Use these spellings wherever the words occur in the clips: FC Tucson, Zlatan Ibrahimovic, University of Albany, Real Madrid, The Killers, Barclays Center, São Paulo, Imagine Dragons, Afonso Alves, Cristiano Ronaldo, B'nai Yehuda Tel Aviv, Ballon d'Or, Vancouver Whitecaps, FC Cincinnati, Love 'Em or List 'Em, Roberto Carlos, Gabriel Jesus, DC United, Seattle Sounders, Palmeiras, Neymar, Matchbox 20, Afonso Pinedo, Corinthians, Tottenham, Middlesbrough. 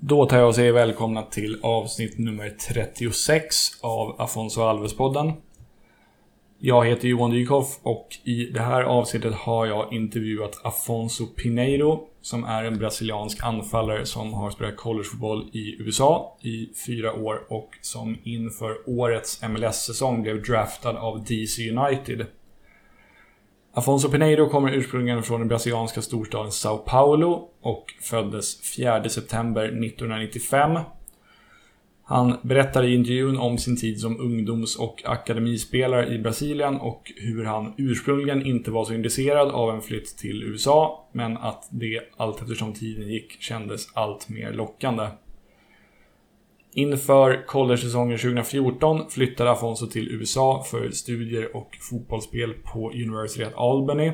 Då tar jag och säger välkomna till avsnitt nummer 36 av Afonso Alves-podden. Jag heter Johan Dykhoff och i det här avsnittet har jag intervjuat Afonso Pinedo som är en brasiliansk anfallare som har spelat collegefotboll i USA i 4 år och som inför årets MLS-säsong blev draftad av DC United. Afonso Pinedo kommer ursprungligen från den brasilianska storstaden São Paulo och föddes 4 september 1995. Han berättar i intervjun om sin tid som ungdoms- och akademispelare i Brasilien och hur han ursprungligen inte var så intresserad av en flytt till USA, men att det allt eftersom tiden gick kändes allt mer lockande. Inför college-säsongen 2014 flyttade Afonso till USA för studier och fotbollsspel på University of Albany.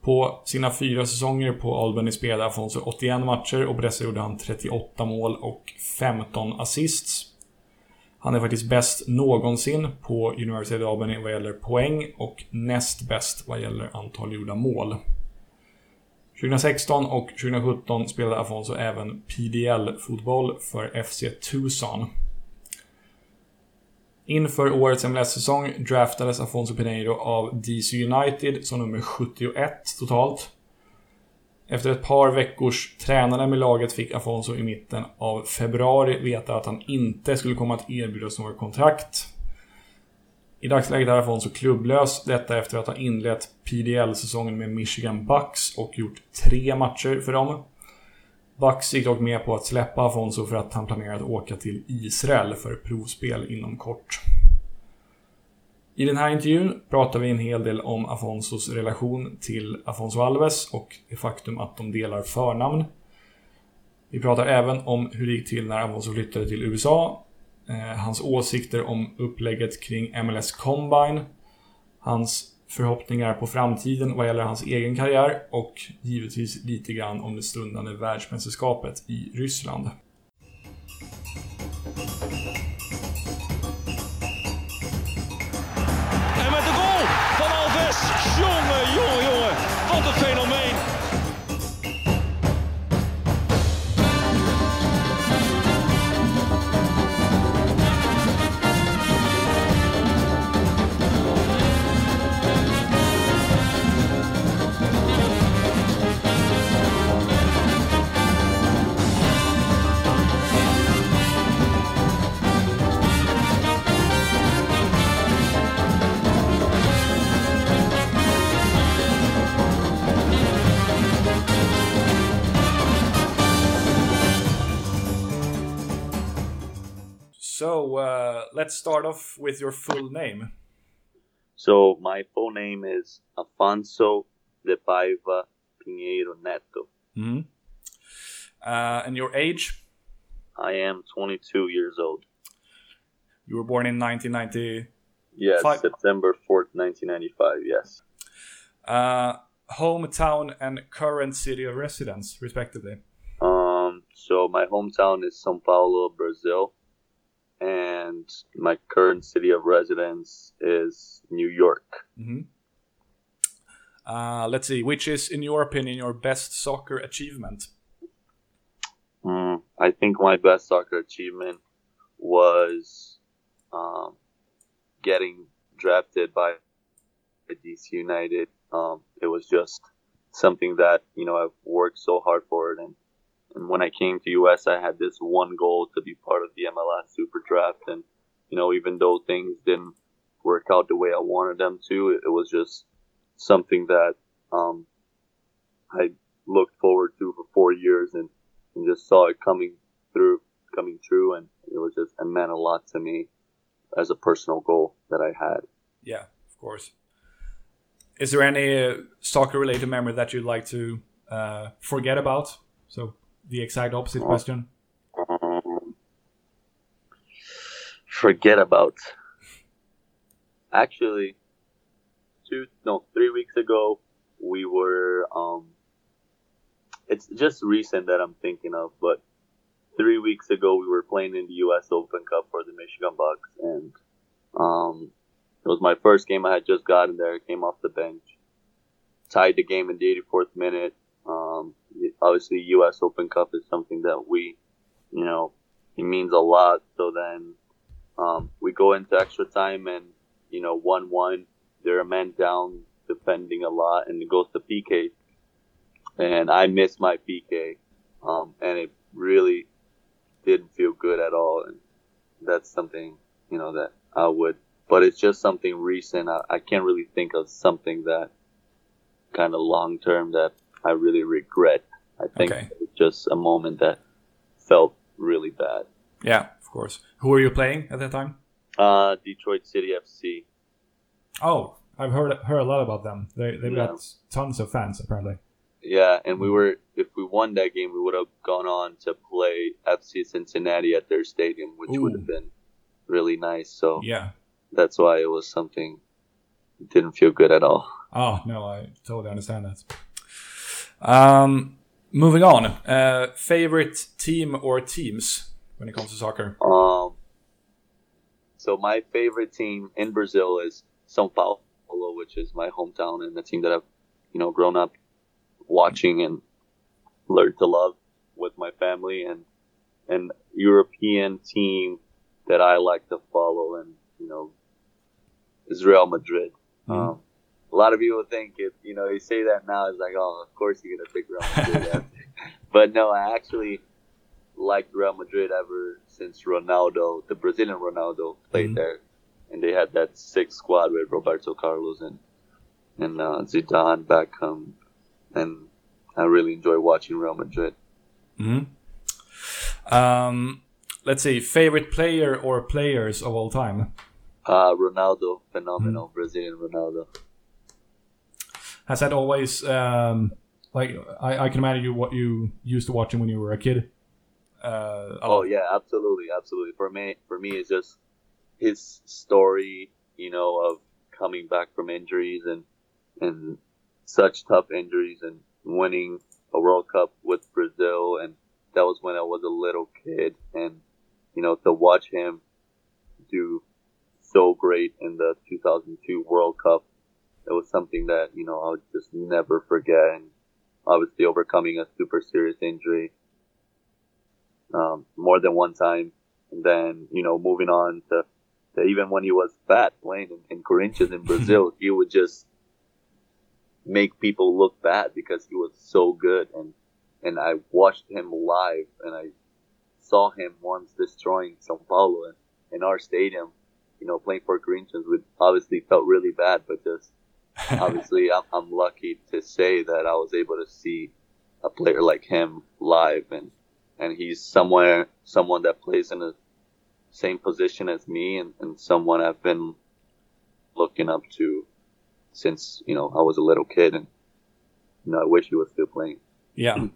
På sina 4 säsonger på Albany spelade Afonso 81 matcher och på dessa gjorde han 38 mål och 15 assists. Han är faktiskt bäst någonsin på University of Albany vad gäller poäng och näst bäst vad gäller antal gjorda mål. 2016 och 2017 spelade Afonso även PDL-fotboll för FC Tucson. Inför årets MLS-säsong draftades Afonso Pinedo av DC United som nummer 71 totalt. Efter ett par veckors tränande med laget fick Afonso i mitten av februari veta att han inte skulle komma att erbjudas något kontrakt. I dagsläget är Afonso klubblös, detta efter att ha inlett PDL-säsongen med Michigan Bucks och gjort 3 matcher för dem. Bucks gick dock med på att släppa Afonso för att han planerar att åka till Israel för provspel inom kort. I den här intervjun pratar vi en hel del om Afonsos relation till Afonso Alves och det faktum att de delar förnamn. Vi pratar även om hur det gick till när Afonso flyttade till USA, hans åsikter om upplägget kring MLS Combine, hans förhoppningar på framtiden vad gäller hans egen karriär och givetvis lite grann om det stundande världsmästerskapet i Ryssland. Ja, med mål från Alves! Jonge! Vad ett fenomen! So let's start off with your full name. So my full name is Afonso de Paiva Pinheiro Neto. Mm-hmm. And your age? I am 22 years old. You were born in 1995? Yes, September 4th, 1995, yes. Hometown and current city of residence, respectively. So my hometown is São Paulo, Brazil. And my current city of residence is New York. Mm-hmm. Let's see, which is, in your opinion, your best soccer achievement? I think my best soccer achievement was getting drafted by DC United. It was just something that, you know, I've worked so hard for it, and when I came to US, I had this one goal to be part of the MLS Super Draft. And, you know, even though things didn't work out the way I wanted them to, it was just something that I looked forward to for 4 years and just saw it coming true. And it meant a lot to me as a personal goal that I had. Yeah, of course. Is there any soccer-related memory that you'd like to forget about? So, the exact opposite question. Forget about. Actually, 3 weeks ago, we were, it's just recent that I'm thinking of, but 3 weeks ago, we were playing in the U.S. Open Cup for the Michigan Bucks, and it was my first game. I had just gotten there, came off the bench, tied the game in the 84th minute. Obviously, U.S. Open Cup is something that we, you know, it means a lot. So then we go into extra time and, you know, 1-1, they're a man down defending a lot, and it goes to PK. And I missed my PK, and it really didn't feel good at all. And that's something, you know, that I would, but it's just something recent. I can't really think of something that kind of long term that I really regret. I think it's just a moment that felt really bad. Yeah, of course. Who were you playing at that time? Detroit City FC. Oh, I've heard a lot about them. They've got tons of fans apparently. Yeah, and we were, if we won that game, we would have gone on to play FC Cincinnati at their stadium, which would have been really nice. So yeah, that's why it was something that didn't feel good at all. Oh, no, I totally understand that. Moving on, favorite team or teams when it comes to soccer? So my favorite team in Brazil is São Paulo, which is my hometown and the team that I've, you know, grown up watching and learned to love with my family. And an European team that I like to follow, and you know, is Real Madrid. A lot of people think, if you know, you say that now, it's like, oh, of course you're gonna pick Real Madrid. But no, I actually liked Real Madrid ever since Ronaldo, the Brazilian Ronaldo, played there, and they had that six squad with Roberto Carlos and Zidane, Beckham. And I really enjoy watching Real Madrid. Let's see, favorite player or players of all time? Ronaldo, phenomenal Brazilian Ronaldo. Has that always, like, I can imagine what you used to watching when you were a kid. Oh yeah, absolutely, absolutely. For me, it's just his story, you know, of coming back from injuries and such tough injuries and winning a World Cup with Brazil. And that was when I was a little kid, and you know, to watch him do so great in the 2002 World Cup, it was something that, you know, I would just never forget. And obviously overcoming a super serious injury more than one time, and then, you know, moving on to even when he was fat playing in Corinthians in Brazil, he would just make people look bad because he was so good. And I watched him live, and I saw him once destroying São Paulo in our stadium, you know, playing for Corinthians, which obviously felt really bad, but just obviously I'm lucky to say that I was able to see a player like him live, and he's someone that plays in the same position as me, and someone I've been looking up to since, you know, I was a little kid, and you know, I wish he was still playing. Yeah.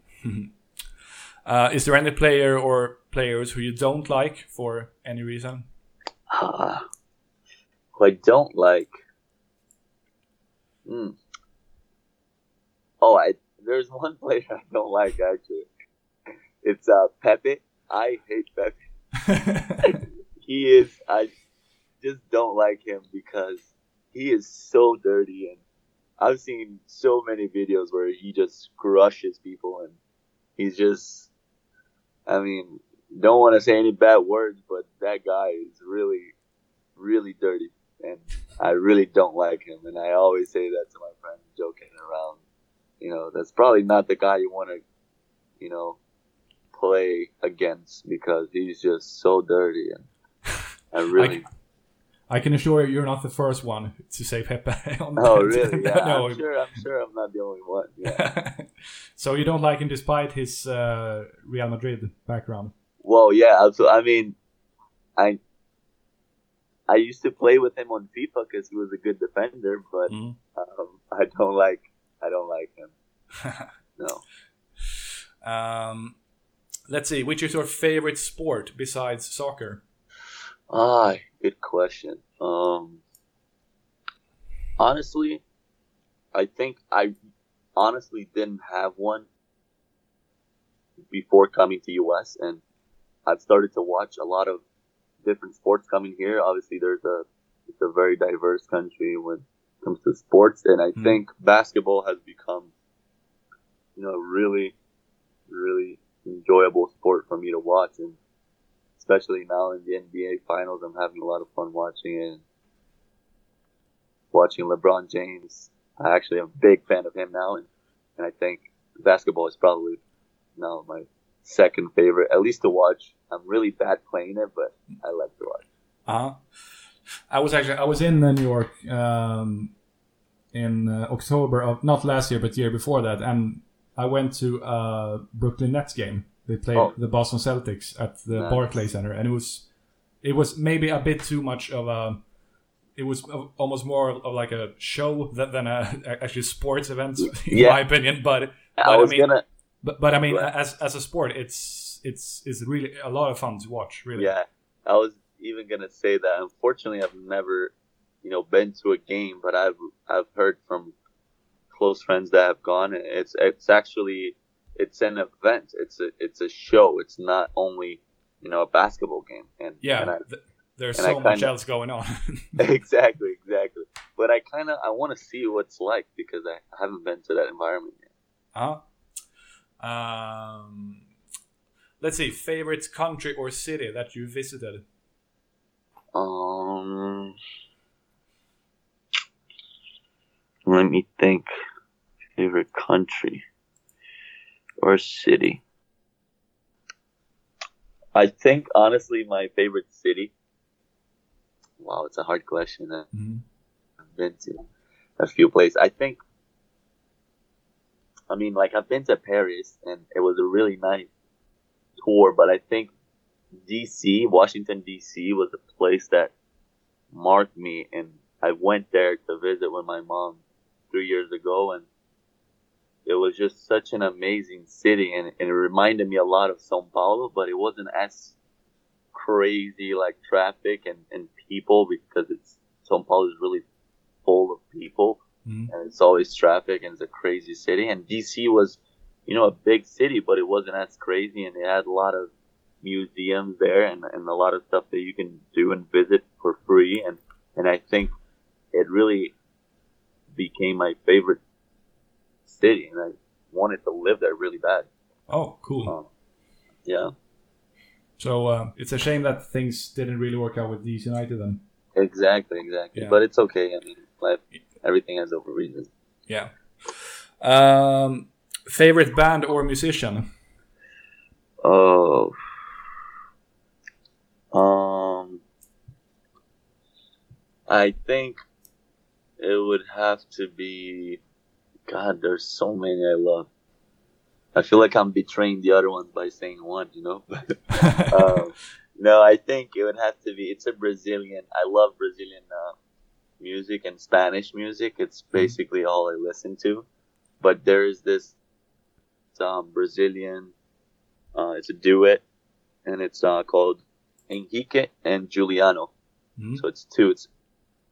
Is there any player or players who you don't like for any reason? Who I don't like? Oh, there's one player I don't like, actually. It's Pepe. I hate Pepe. I just don't like him because he is so dirty, and I've seen so many videos where he just crushes people, and he's just, I mean, don't want to say any bad words, but that guy is really, really dirty, and I really don't like him. And I always say that to my friends, joking around, you know, that's probably not the guy you want to, you know, play against, because he's just so dirty. And I really... I can assure you, you're not the first one to say Pepe. Oh, really? Yeah, no. I'm sure I'm not the only one. Yeah. So you don't like him despite his Real Madrid background? Well, yeah, absolutely. I mean, I used to play with him on FIFA because he was a good defender, but I don't like him. No. Let's see. Which is your favorite sport besides soccer? Good question. Honestly, I think I honestly didn't have one before coming to US, and I've started to watch a lot of different sports coming here. Obviously, it's a very diverse country when it comes to sports, and I think basketball has become really, really enjoyable sport for me to watch. And especially now in the NBA Finals, I'm having a lot of fun watching it. Watching LeBron James, I actually am a big fan of him now, and I think basketball is probably now my second favorite, at least to watch. I'm really bad playing it, but I like to watch. I was in New York in October of not last year, but the year before that, and I went to a Brooklyn Nets game. They played the Boston Celtics at the Barclays Center, and it was maybe a bit too much of a. It was almost more of like a show than a actually sports event, in my opinion. But I mean, as a sport, it's really a lot of fun to watch. Really, yeah. I was even gonna say that. Unfortunately, I've never, been to a game, but I've heard from close friends that have gone. It's actually an event. It's a show. It's not only a basketball game. There's so much else going on. Exactly. But I want to see what's like because I haven't been to that environment yet. Let's see. Favorite country or city that you visited? Let me think. Favorite country or city? I think, honestly, my favorite city. Wow, it's a hard question. I've been to a few places. I've been to Paris, and it was a really nice tour, but I think Washington, D.C. was a place that marked me, and I went there to visit with my mom 3 years ago, and it was just such an amazing city, and it reminded me a lot of São Paulo, but it wasn't as crazy traffic and people because São Paulo is really full of people and it's always traffic and it's a crazy city. And DC was, a big city, but it wasn't as crazy and it had a lot of museums there and a lot of stuff that you can do and visit for free. And I think it really became my favorite city and I wanted to live there really bad. Oh, cool. Yeah. So it's a shame that things didn't really work out with DC United then. Exactly. Yeah. But it's okay. I mean, life, everything has a reason. Yeah. Favorite band or musician? Oh. I think it would have to be... God, there's so many I love. I feel like I'm betraying the other ones by saying one, No, I think it would have to be. It's a Brazilian. I love Brazilian music and Spanish music. It's basically all I listen to. But there is this Brazilian. It's a duet, and it's called Enrique and Juliano. So it's two. It's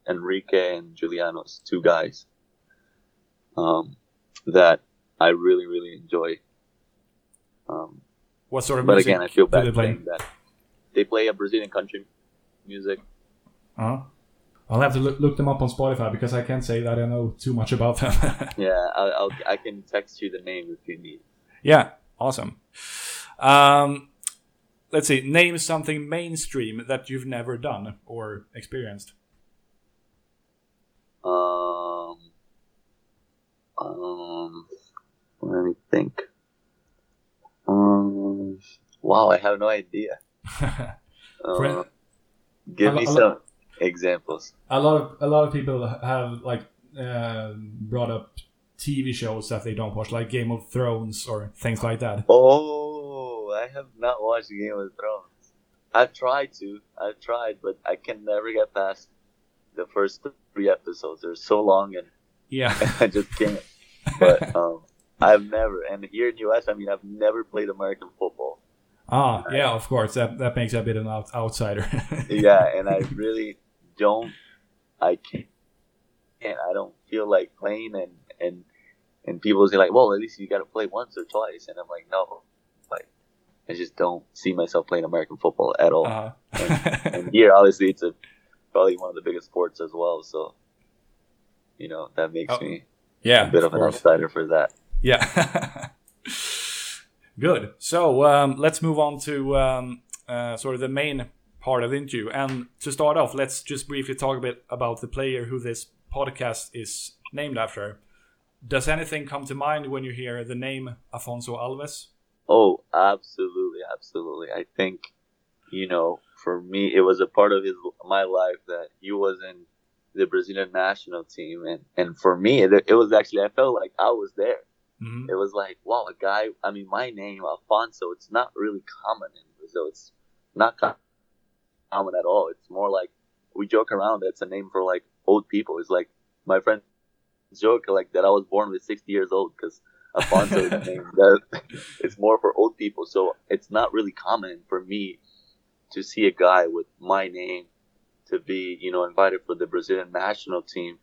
Enrique and Juliano. It's two guys that I really, really enjoy. What sort of music? But again, I feel bad playing that. They play a Brazilian country music. I'll have to look them up on Spotify because I can't say that I know too much about them. Yeah, I can text you the name if you need. Yeah, awesome. Let's see. Name something mainstream that you've never done or experienced. Let me think. Wow, I have no idea. Give me some examples. A lot of people have brought up TV shows that they don't watch, like Game of Thrones or things like that. Oh, I have not watched Game of Thrones. I've tried, but I can never get past the first 3 episodes. They're so long, and I just can't. But I've never, and here in the U.S., I've never played American football. Yeah, of course. That makes a bit of an outsider. Yeah, and I really don't. I can't. I don't feel like playing, and people say well, at least you got to play once or twice, and I'm no, I just don't see myself playing American football at all. And here, obviously, it's probably one of the biggest sports as well. So, that makes me a bit of an outsider for that. Yeah. Good. So let's move on to sort of the main part of the interview. And to start off, let's just briefly talk a bit about the player who this podcast is named after. Does anything come to mind when you hear the name Afonso Alves? Oh, absolutely, absolutely. I think, you know, for me, it was a part of my life that he was in the Brazilian national team. And for me, it was actually, I felt like I was there. Mm-hmm. It was like, wow, a guy, I mean, my name, Afonso, it's not really common in Brazil. It's not common at all. It's more like, we joke around that it's a name for like old people. It's like, my friend joke like that I was born with 60 years old because Afonso is a name that it's more for old people. So it's not really common for me to see a guy with my name to be, you know, invited for the Brazilian national team.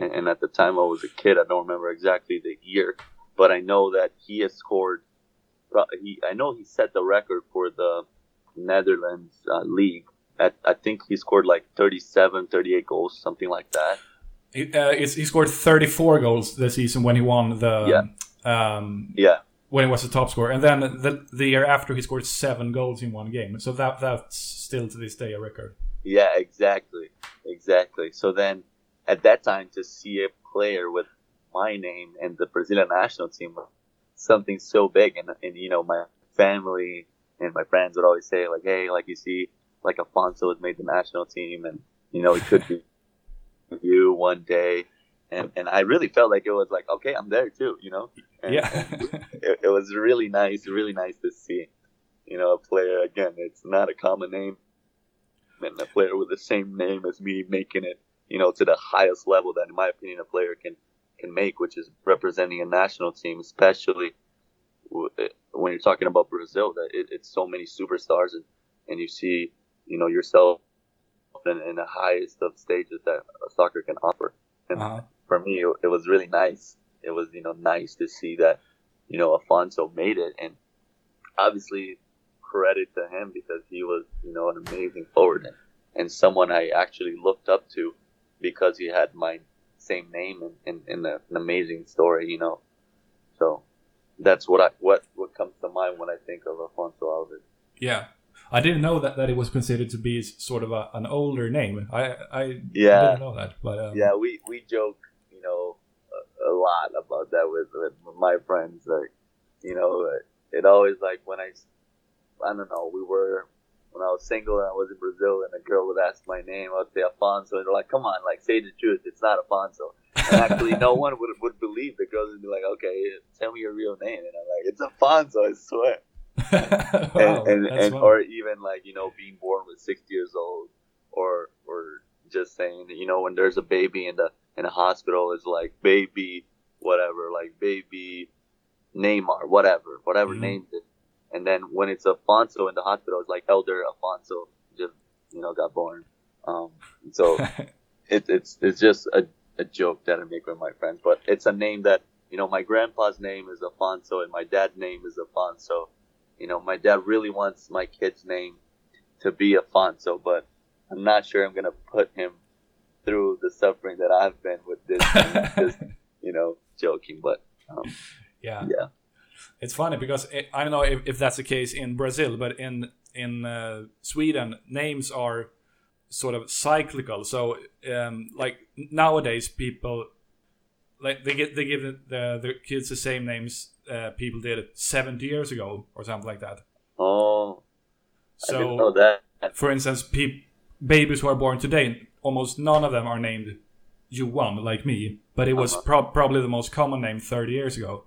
And at the time I was a kid, I don't remember exactly the year, but I know that he has scored. I know he set the record for the Netherlands league. I think he scored like 37, 38 goals, something like that. He scored 34 goals this season when he won the when he was the top scorer, and then the year after he scored 7 goals in one game. So that's still to this day a record. Yeah, exactly. So then at that time to see a player with my name and the Brazilian national team, something so big, and you know, my family and my friends would always say like, hey, like you see, like Afonso has made the national team, and you know it could be. You one day, and I really felt like it was like, okay, I'm there too, you know. And, yeah, it was really nice to see, you know, a player again. It's not a common name, and a player with the same name as me making it, you know, to the highest level that, in my opinion, a player can make, which is representing a national team, especially when you're talking about Brazil. That it's so many superstars, and you see, you know, yourself in the highest of stages that soccer can offer. And for me, it was really nice. It was, you know, nice to see that, you know, Afonso made it. And obviously credit to him because he was, you know, an amazing forward and someone I actually looked up to because he had my same name and an amazing story, you know. So that's what comes to mind when I think of Afonso Alves. Yeah. I didn't know that it was considered to be sort of an older name. I didn't know that. But yeah, we joke, you know, a lot about that with my friends. Like, you know, it always like when I don't know, when I was single and I was in Brazil and a girl would ask my name, I would say Afonso, and they're like, come on, like say the truth, it's not Afonso. And actually, no one would believe. The girls would be like, okay, tell me your real name, and I'm like, it's Afonso, I swear. Wow, and or even like, you know, being born with 60 years old or just saying that, you know, when there's a baby in the hospital, it's like baby whatever, like baby Neymar, whatever mm-hmm. names it. And then when it's Afonso in the hospital, it's like elder Afonso just, you know, got born. So it's just a joke that I make with my friends, but it's a name that, you know, my grandpa's name is Afonso and my dad's name is Afonso. You know, my dad really wants my kid's name to be Afonso, but I'm not sure I'm going to put him through the suffering that I've been with this, just, you know, joking. But yeah, it's funny because I don't know if that's the case in Brazil, but in Sweden, names are sort of cyclical. So like nowadays, people like they give the kids the same names. People did it 70 years ago or something like that. Oh, so I didn't know that. For instance, babies who are born today, almost none of them are named Juan, like me. But it was probably the most common name 30 years ago.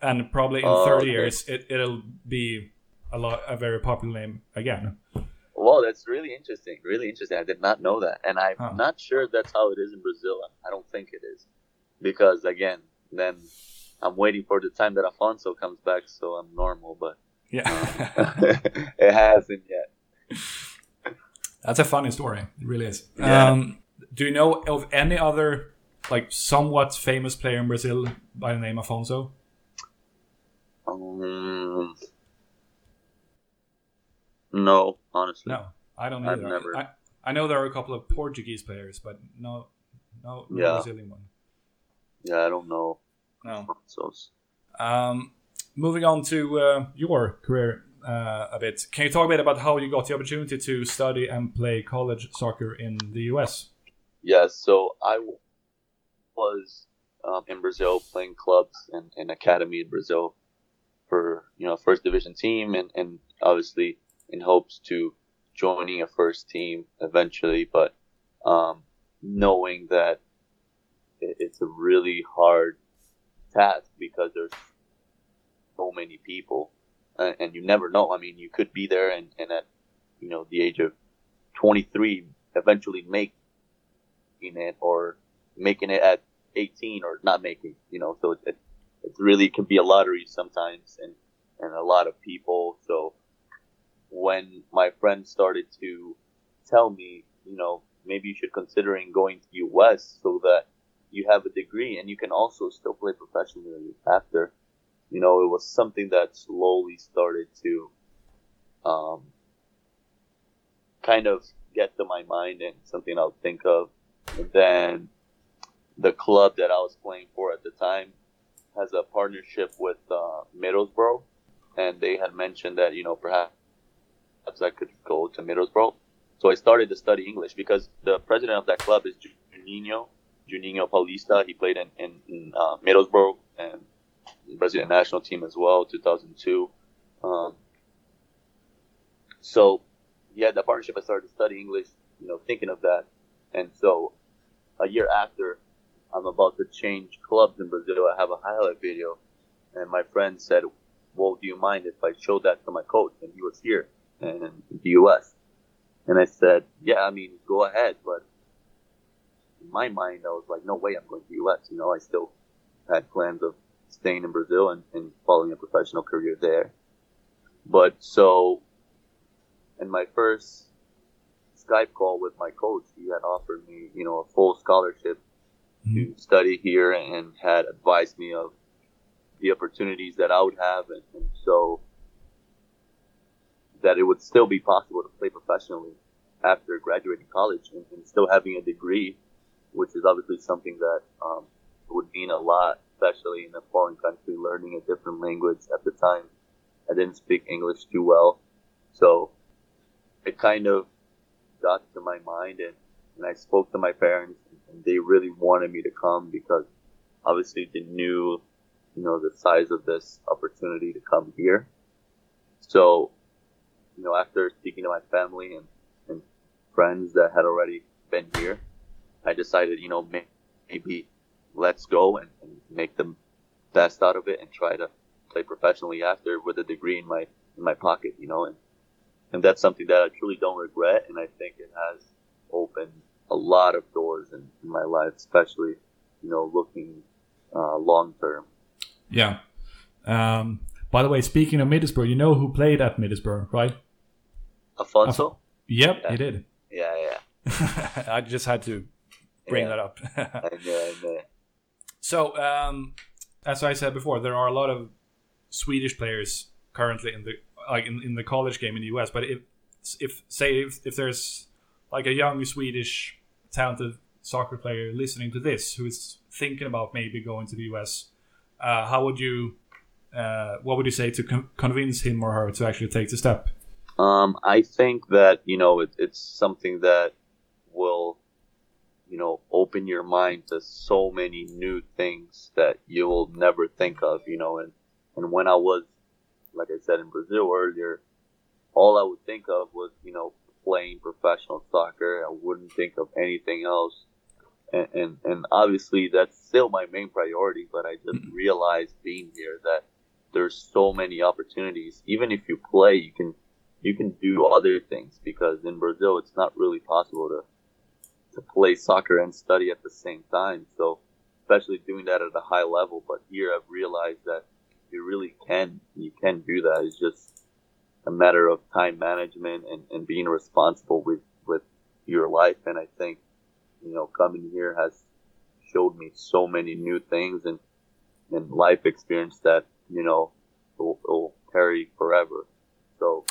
And probably in 30 years, it'll be a very popular name again. Wow, that's really interesting. Really interesting. I did not know that. And I'm not sure that's how it is in Brazil. I don't think it is. Because, again, then... I'm waiting for the time that Afonso comes back, so I'm normal, but yeah, it hasn't yet. That's a funny story. It really is. Yeah. Do you know of any other, like, somewhat famous player in Brazil by the name Afonso? No, honestly. No, I don't know. I've never... I know there are a couple of Portuguese players, but no Brazilian one. Yeah, I don't know. No. moving on to your career a bit, can you talk a bit about how you got the opportunity to study and play college soccer in the U.S.? Yes, so I was in Brazil playing clubs and academy in Brazil for, you know, first division team and obviously in hopes to joining a first team eventually, but knowing that it's a really hard task because there's so many people and you never know. I mean, you could be there and at, you know, the age of 23 eventually making it, or making it at 18 or not making, you know, so it really can be a lottery sometimes and a lot of people. So when my friend started to tell me, you know, maybe you should considering going to U.S. so that you have a degree and you can also still play professionally after, you know, it was something that slowly started to kind of get to my mind and something I'll think of. And then the club that I was playing for at the time has a partnership with Middlesbrough, and they had mentioned that, you know, perhaps I could go to Middlesbrough. So I started to study English because the president of that club is Juninho Paulista. He played in Middlesbrough and Brazilian national team as well, 2002. So, yeah, the partnership, I started to study English, you know, thinking of that. And so a year after, I'm about to change clubs in Brazil. I have a highlight video. And my friend said, well, do you mind if I show that to my coach? And he was here and in the U.S. And I said, yeah, I mean, go ahead. But in my mind, I was like, no way I'm going to the U.S. You know, I still had plans of staying in Brazil and following a professional career there. But so in my first Skype call with my coach, he had offered me, you know, a full scholarship to study here and had advised me of the opportunities that I would have, and so that it would still be possible to play professionally after graduating college and still having a degree, which is obviously something that would mean a lot, especially in a foreign country, learning a different language. At the time, I didn't speak English too well, so it kind of got to my mind, and I spoke to my parents, and they really wanted me to come because obviously they knew, you know, the size of this opportunity to come here. So, you know, after speaking to my family and friends that had already been here, I decided, you know, maybe let's go and make the best out of it and try to play professionally after with a degree in my pocket, you know, and that's something that I truly don't regret. And I think it has opened a lot of doors in my life, especially, you know, looking long term. Yeah. By the way, speaking of Middlesbrough, you know who played at Middlesbrough, right? Afonso? Yep, yeah. He did. Yeah. I just had to bring that up. I know. So, as I said before, there are a lot of Swedish players currently in the college game in the US. But if there's like a young Swedish talented soccer player listening to this who is thinking about maybe going to the US, what would you say to convince him or her to actually take the step? I think that, you know, it's something that will, you know, open your mind to so many new things that you will never think of, you know, and when I was, like I said, in Brazil earlier, all I would think of was, you know, playing professional soccer. I wouldn't think of anything else. And obviously that's still my main priority, but I just realized being here that there's so many opportunities. Even if you play, you can do other things, because in Brazil it's not really possible to play soccer and study at the same time. So especially doing that at a high level. But here I've realized that you really can. You can do that. It's just a matter of time management and being responsible with your life. And I think, you know, coming here has showed me so many new things and life experience that, you know, will carry forever. So,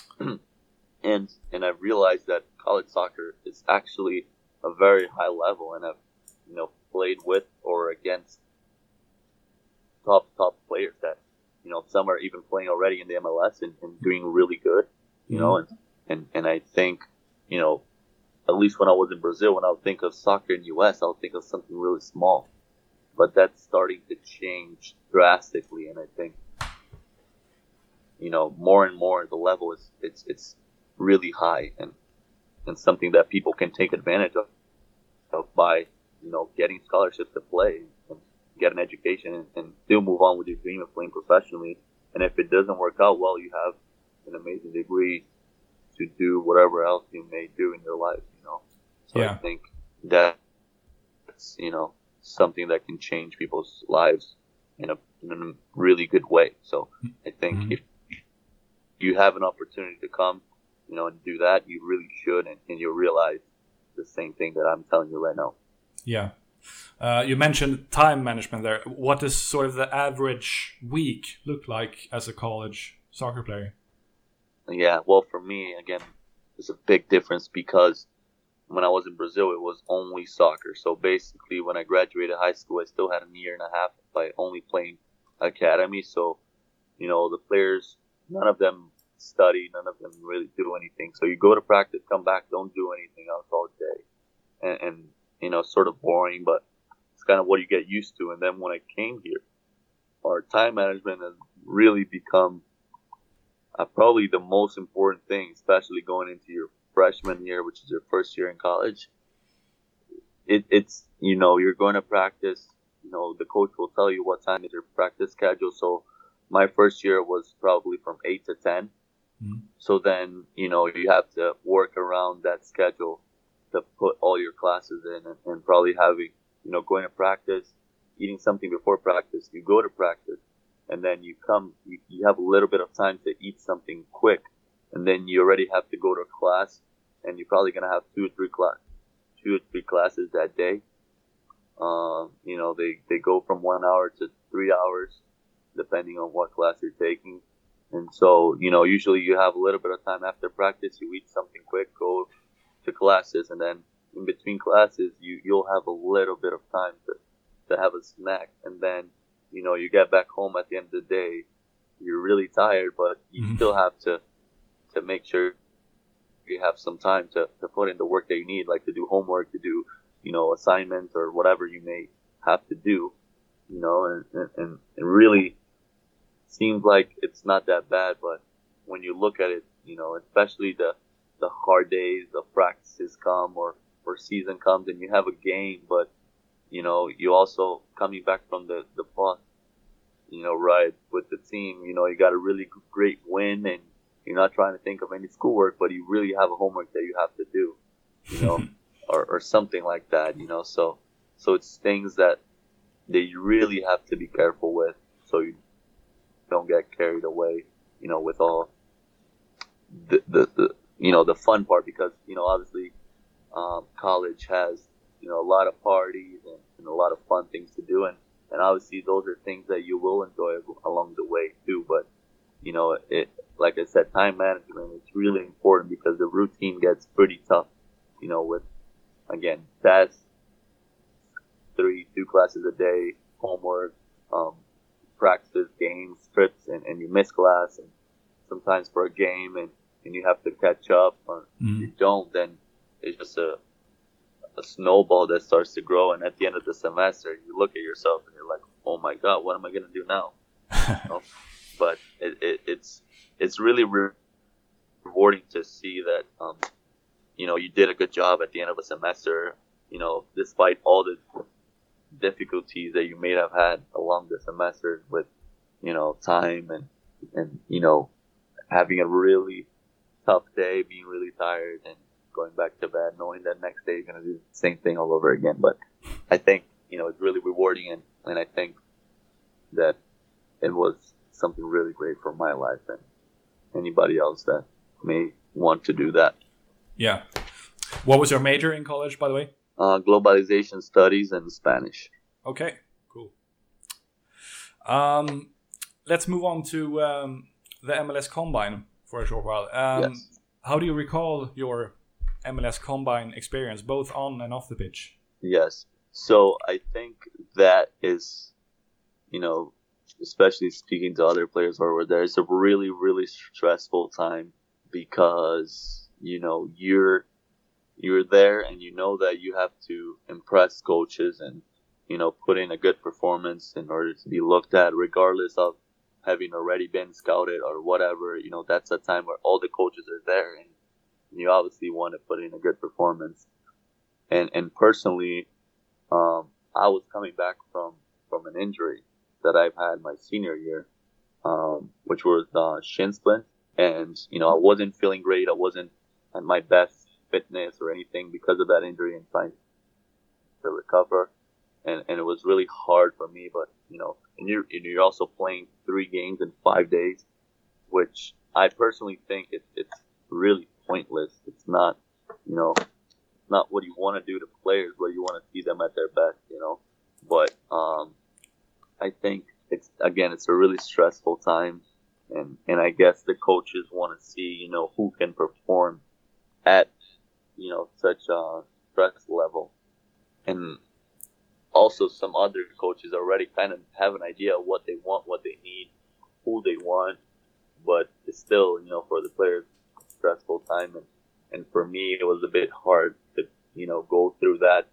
and I've realized that college soccer is actually a very high level, and I've, you know, played with or against top players that, you know, some are even playing already in the MLS and doing really good, you know, and I think, you know, at least when I was in Brazil, when I would think of soccer in the U.S., I would think of something really small. But that's starting to change drastically, and I think, you know, more and more the level is it's really high and something that people can take advantage of by, you know, getting scholarships to play and get an education and still move on with your dream of playing professionally. And if it doesn't work out well, you have an amazing degree to do whatever else you may do in your life, you know. So yeah. I think that's, you know, something that can change people's lives in a really good way. So I think if you have an opportunity to come, you know, and do that, you really should, and you'll realize the same thing that I'm telling you right now. Yeah. You mentioned time management there. What does sort of the average week look like as a college soccer player? Yeah, well, for me, again, it's a big difference because when I was in Brazil, it was only soccer. So basically, when I graduated high school, I still had a year and a half by only playing academy. So, you know, the players, none of them study, none of them really do anything. So you go to practice, come back, don't do anything else all day. And you know, sort of boring, but it's kind of what you get used to. And then when I came here, our time management has really become probably the most important thing, especially going into your freshman year, which is your first year in college. It's, you know, you're going to practice, you know, the coach will tell you what time is your practice schedule. So my first year was probably from 8 to 10. So then, you know, you have to work around that schedule to put all your classes in and probably having, you know, going to practice, eating something before practice, you go to practice. And then you come, you have a little bit of time to eat something quick. And then you already have to go to class. And you're probably going to have two or three classes that day. You know, they go from 1 hour to 3 hours, depending on what class you're taking. And so, you know, usually you have a little bit of time after practice. You eat something quick, go to classes. And then in between classes, you'll have a little bit of time to have a snack. And then, you know, you get back home at the end of the day, you're really tired, but you still have to make sure you have some time to put in the work that you need, like to do homework, to do, you know, assignments or whatever you may have to do, you know, and it really seems like it's not that bad, but when you look at it, you know, especially the hard days of practices come or season comes and you have a game, but you know, you also coming back from the bus, you know, ride with the team, you know, you got a really great win and you're not trying to think of any schoolwork, but you really have a homework that you have to do, you know, or something like that, you know. So it's things that you really have to be careful with so you don't get carried away, you know, with all the you know, the fun part because, you know, obviously college has, you know, a lot of parties and a lot of fun things to do. And obviously those are things that you will enjoy along the way too. But, you know, it, like I said, time management is really important because the routine gets pretty tough, you know, with, again, tests, two classes a day, homework, practices, games, trips, and you miss class and sometimes for a game and you have to catch up or if you don't, then it's just a snowball that starts to grow, and at the end of the semester you look at yourself and you're like, oh my god, what am I going to do now? You know? But it's really rewarding to see that you know, you did a good job at the end of a semester, you know, despite all the difficulties that you may have had along the semester with, you know, time and you know, having a really tough day, being really tired and going back to bed, knowing that next day you're going to do the same thing all over again. But I think, you know, it's really rewarding, and I think that it was something really great for my life and anybody else that may want to do that. Yeah. What was your major in college, by the way? Globalization studies and Spanish. Okay, cool. Let's move on to the MLS Combine for a short while. Yes. How do you recall your MLS Combine experience, both on and off the pitch? Yes. So I think that is, you know, especially speaking to other players who were there, it's a really, really stressful time because, you know, you're there and you know that you have to impress coaches and, you know, put in a good performance in order to be looked at, regardless of having already been scouted or whatever. You know, that's a time where all the coaches are there and you obviously want to put in a good performance. And personally, I was coming back from an injury that I've had my senior year, which was shin splint. And, you know, I wasn't feeling great. I wasn't at my best fitness or anything because of that injury and trying to recover. And it was really hard for me, but, you know, and you're also playing 3 games in 5 days, which I personally think it's really pointless. It's not, you know, not what you want to do to players, but you want to see them at their best, you know. But I think it's a really stressful time, and I guess the coaches want to see, you know, who can perform at, you know, such a stress level. And also some other coaches already kind of have an idea of what they want, what they need, who they want, but it's still, you know, for the players, stressful time. And for me, it was a bit hard to, you know, go through that,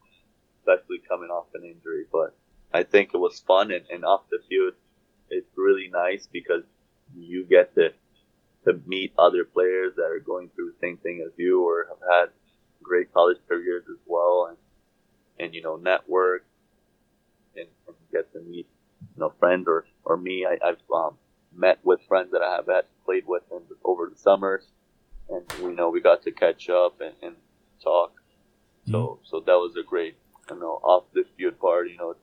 especially coming off an injury. But I think it was fun, and off the field, it's really nice because you get to meet other players that are going through the same thing as you or have had great college careers as well, and you know, network and get to meet, you know, friends or me. I've met with friends that I have had played with over the summers. And, you know, we got to catch up and talk. So that was a great, you know, off the field part, you know,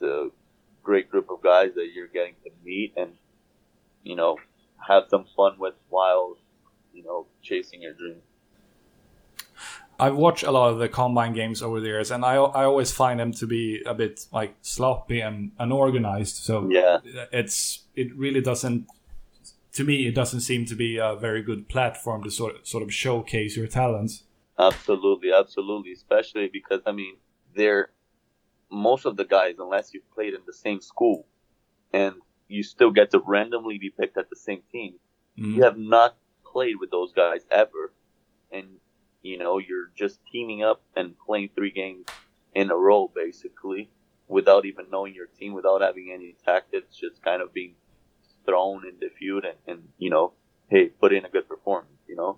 the great group of guys that you're getting to meet and, you know, have some fun with while, you know, chasing your dream. I've watched a lot of the combine games over the years, and I always find them to be a bit, like, sloppy and unorganized. So yeah, it really doesn't... To me, it doesn't seem to be a very good platform to sort of showcase your talents. Absolutely, especially because, I mean, most of the guys, unless you've played in the same school, and you still get to randomly be picked at the same team, you have not played with those guys ever, and you know, you're just teaming up and playing 3 games in a row, basically, without even knowing your team, without having any tactics, just kind of being thrown in the feud and you know, hey, put in a good performance, you know,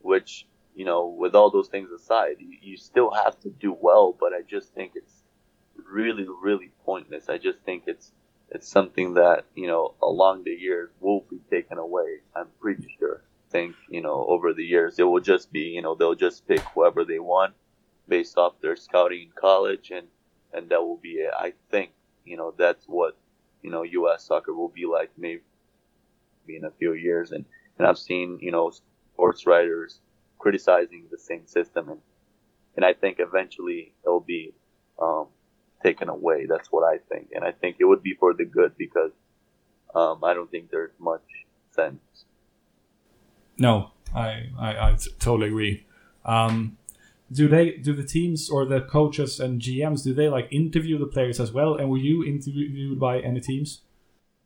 which, you know, with all those things aside, you still have to do well, but I just think it's really, really pointless. I just think it's something that, you know, along the years will be taken away. I'm pretty sure. I think, you know, over the years, it will just be, you know, they'll just pick whoever they want based off their scouting in college, and that will be it. I think, you know, that's what, you know, U.S. soccer will be like maybe in a few years. And I've seen, you know, sports writers criticizing the same system. And I think eventually it'll be taken away. That's what I think. And I think it would be for the good because I don't think there's much sense. No, I totally agree. Do the teams or the coaches and GMs, do they like interview the players as well? And were you interviewed by any teams?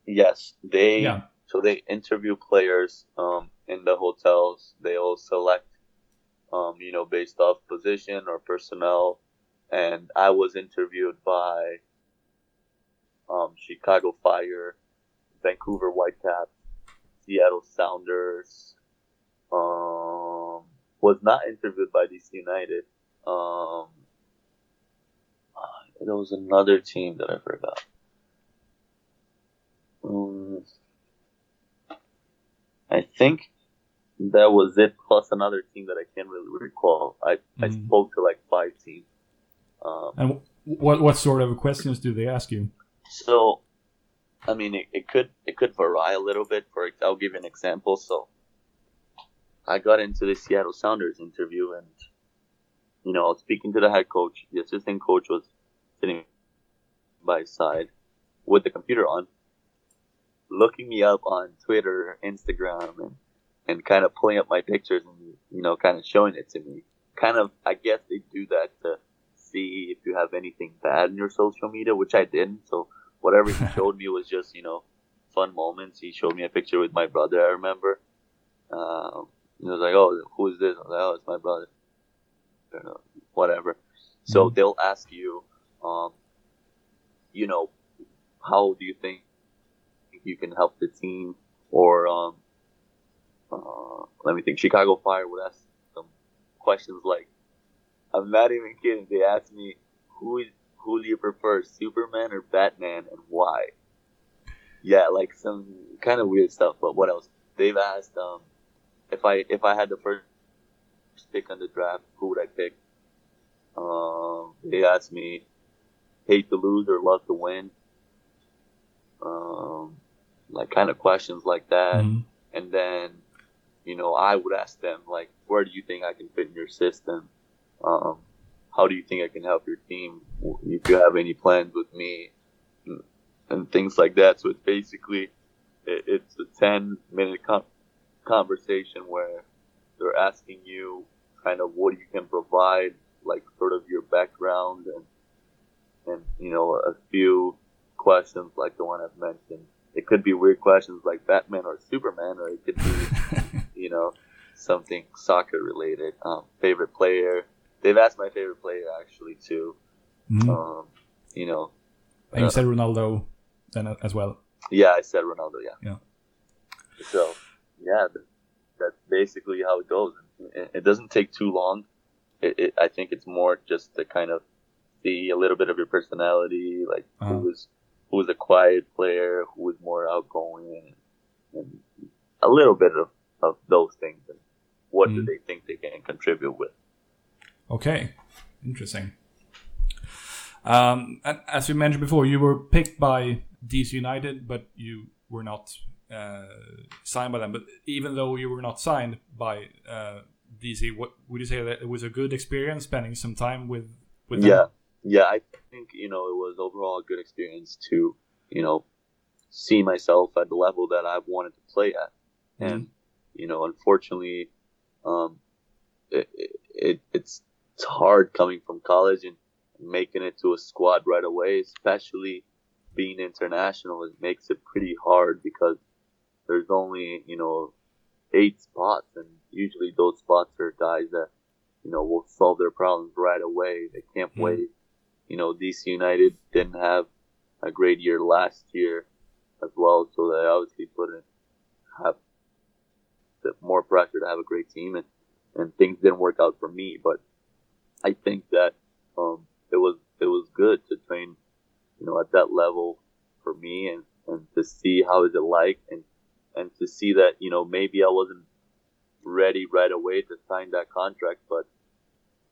Yes, So they interview players in the hotels. They all select, you know, based off position or personnel. And I was interviewed by Chicago Fire, Vancouver Whitecaps, Seattle Sounders. Was not interviewed by DC United. There was another team that I forgot. I think that was it, plus another team that I can't really recall. I spoke to like 5 teams. And what sort of questions do they ask you? So, I mean, it could vary a little bit. I'll give you an example. So, I got into the Seattle Sounders interview and, you know, I was speaking to the head coach. The assistant coach was sitting by his side with the computer on, looking me up on Twitter, Instagram, and kind of pulling up my pictures and, you know, kind of showing it to me. Kind of, I guess they do that to see if you have anything bad in your social media, which I didn't. So whatever he showed me was just, you know, fun moments. He showed me a picture with my brother, I remember. He was like, oh, who is this? I was like, oh, it's my brother. Whatever. So they'll ask you, you know, how do you think you can help the team? Or, let me think, Chicago Fire would ask some questions like, I'm not even kidding. They asked me, who do you prefer, Superman or Batman, and why? Yeah, like some kind of weird stuff. But what else? They've asked if I had the first pick on the draft, who would I pick? They asked me, hate to lose or love to win? Like kind of questions like that. Mm-hmm. And then, you know, I would ask them, like, where do you think I can fit in your system? How do you think I can help your team? If you have any plans with me, and things like that. So it's basically, it's a 10-minute conversation where they're asking you kind of what you can provide, like sort of your background, and you know, a few questions like the one I've mentioned. It could be weird questions like Batman or Superman, or it could be, you know, something soccer related. Favorite player. They've asked my favorite player, actually, too. Mm-hmm. You know. And you said Ronaldo then as well. Yeah, I said Ronaldo, yeah. So, yeah, that's basically how it goes. It doesn't take too long. I think it's more just to kind of see a little bit of your personality, like who is a quiet player, who is more outgoing, and a little bit of those things, and what do they think they can contribute with. Okay, interesting. And as you mentioned before, you were picked by DC United, but you were not signed by them. But even though you were not signed by DC, what would you say that it was a good experience spending some time with them? Yeah, I think, you know, it was overall a good experience to, you know, see myself at the level that I wanted to play at. And, you know, unfortunately, it's hard coming from college and making it to a squad right away, especially being international. It makes it pretty hard because there's only, you know, 8 spots, and usually those spots are guys that, you know, will solve their problems right away. They can't wait. You know, DC United didn't have a great year last year as well, so they obviously couldn't have the more pressure to have a great team, and things didn't work out for me. But I think that it was good to train, you know, at that level for me, and to see how is it like, and to see that, you know, maybe I wasn't ready right away to sign that contract, but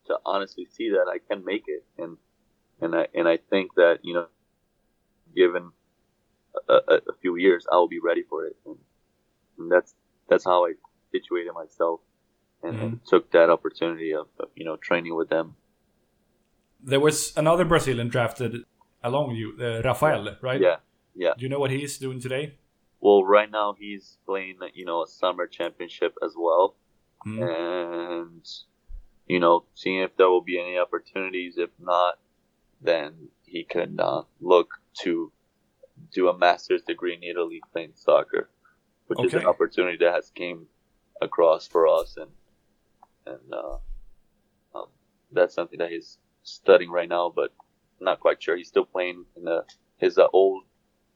to honestly see that I can make it, and I think that, you know, given a few years, I'll be ready for it, and that's how I situated myself. And took that opportunity of, you know, training with them. There was another Brazilian drafted along with you, Rafael, right? Yeah. Do you know what he is doing today? Well, right now he's playing, you know, a summer championship as well. And, you know, seeing if there will be any opportunities. If not, then he can look to do a master's degree in Italy playing soccer, which is an opportunity that has came across for us, and that's something that he's studying right now, but not quite sure. He's still playing in his old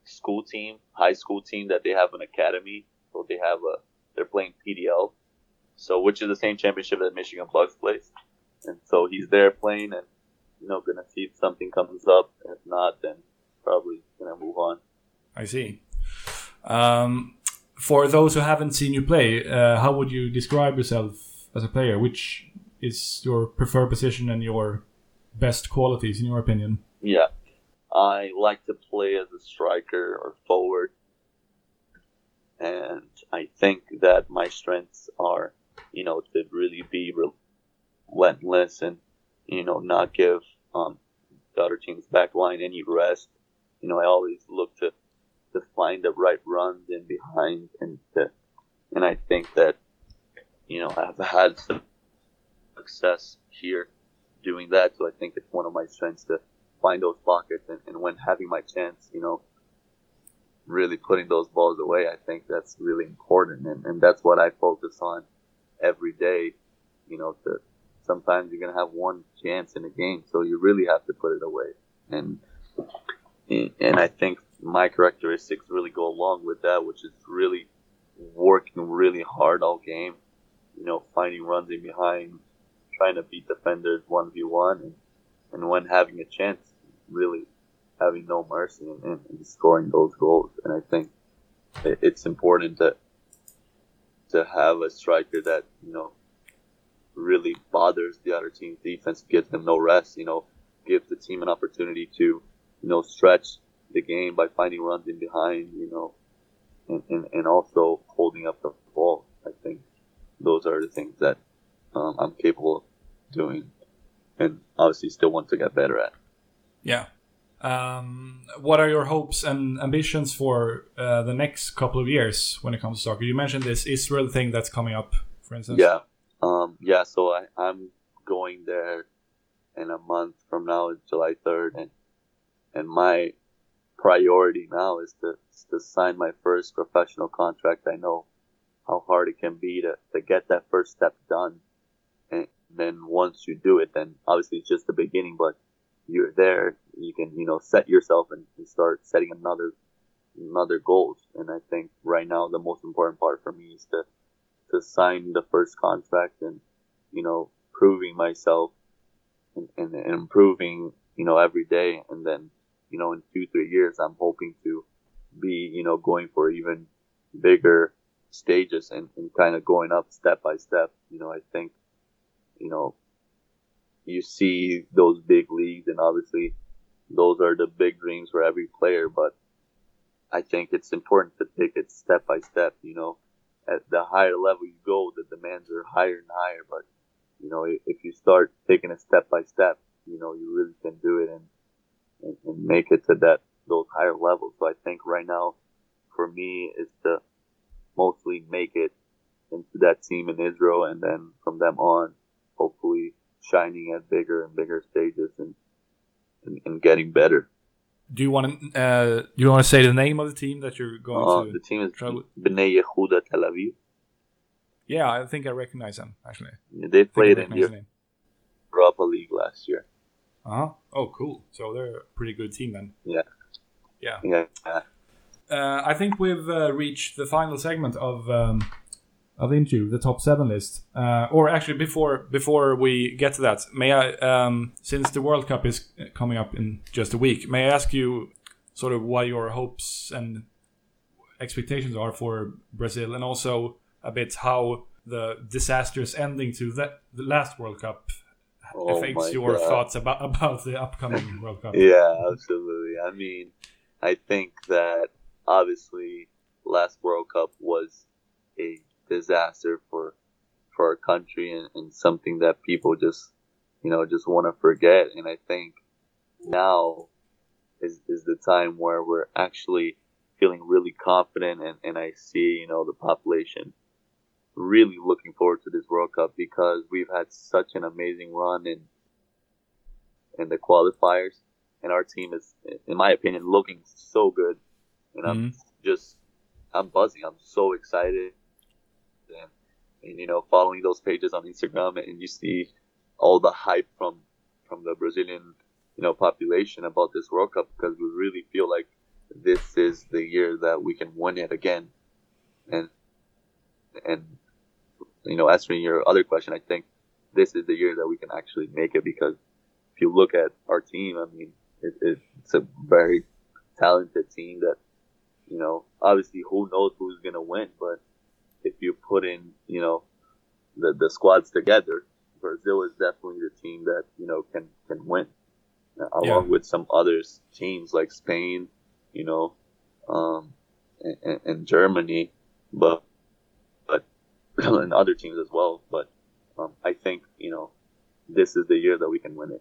school team, high school team, that they have an academy. So they have they're playing PDL, so which is the same championship that Michigan Bucks plays. And so he's there playing, and, you know, gonna see if something comes up. If not, then probably gonna move on. I see. For those who haven't seen you play, how would you describe yourself as a player? Which is your preferred position and your best qualities, in your opinion? Yeah, I like to play as a striker or forward. And I think that my strengths are, you know, to really be relentless and, you know, not give the other team's back line any rest. You know, I always look to find the right runs in behind, and I think that, you know, I've had some success here doing that, so I think it's one of my strengths to find those pockets, and when having my chance, you know, really putting those balls away, I think that's really important, and that's what I focus on every day. You know, to, sometimes you're going to have one chance in a game, so you really have to put it away. And I think my characteristics really go along with that, which is really working really hard all game, you know, finding runs in behind, trying to beat defenders 1v1, and when having a chance, really having no mercy and scoring those goals. And I think it's important to have a striker that, you know, really bothers the other team's defense, gives them no rest, you know, gives the team an opportunity to, you know, stretch the game by finding runs in behind, you know, and also holding up the ball. I think those are the things that I'm capable of doing, and obviously still want to get better at. Yeah. What are your hopes and ambitions for the next couple of years when it comes to soccer? You mentioned this Israel thing that's coming up, for instance. Yeah. So I'm going there in a month from now, is July 3rd. And my priority now is to sign my first professional contract. I know how hard it can be to get that first step done. And then once you do it, then obviously it's just the beginning, but you're there, you can, you know, set yourself and start setting another goals. And I think right now the most important part for me is to sign the first contract and, you know, proving myself and improving, you know, every day. And then, you know, in 2-3 years, I'm hoping to be, you know, going for even bigger stages and kind of going up step by step. You know, I think, you know, you see those big leagues, and obviously those are the big dreams for every player, but I think it's important to take it step by step. You know, at the higher level you go, the demands are higher and higher, but, you know, if you start taking it step by step, you know, you really can do it and make it to those higher levels. So I think right now for me is to mostly make it into that team in Israel, and then from them on, hopefully shining at bigger and bigger stages and getting better. Do you want to say the name of the team that you're going to? The team is B'nai Yehuda Tel Aviv. Yeah, I think I recognize them actually. Yeah, they played in the Europa League last year. Uh-huh. Oh, cool. So they're a pretty good team then. Yeah. Yeah. Yeah. I think we've reached the final segment of the interview, the top 7 list, or actually before we get to that, may I, since the World Cup is coming up in just a week, may I ask you sort of what your hopes and expectations are for Brazil, and also a bit how the disastrous ending to the last World Cup affects your thoughts about the upcoming World Cup? Yeah, absolutely. I mean, I think that obviously last World Cup was a disaster for our country and something that people just, you know, just want to forget. And I think now is the time where we're actually feeling really confident, and I see, you know, the population really looking forward to this World Cup, because we've had such an amazing run in the qualifiers, and our team is, in my opinion, looking so good, and I'm buzzing. I'm so excited. And you know, following those pages on Instagram, and you see all the hype from the Brazilian, you know, population about this World Cup, because we really feel like this is the year that we can win it again. And you know, answering your other question, I think this is the year that we can actually make it, because if you look at our team, I mean, it's a very talented team that, you know, obviously who knows who's gonna win, but if you put in, you know, the squads together, Brazil is definitely the team that, you know, can win, along with some other teams like Spain, you know, and Germany, but and other teams as well. But I think, you know, this is the year that we can win it.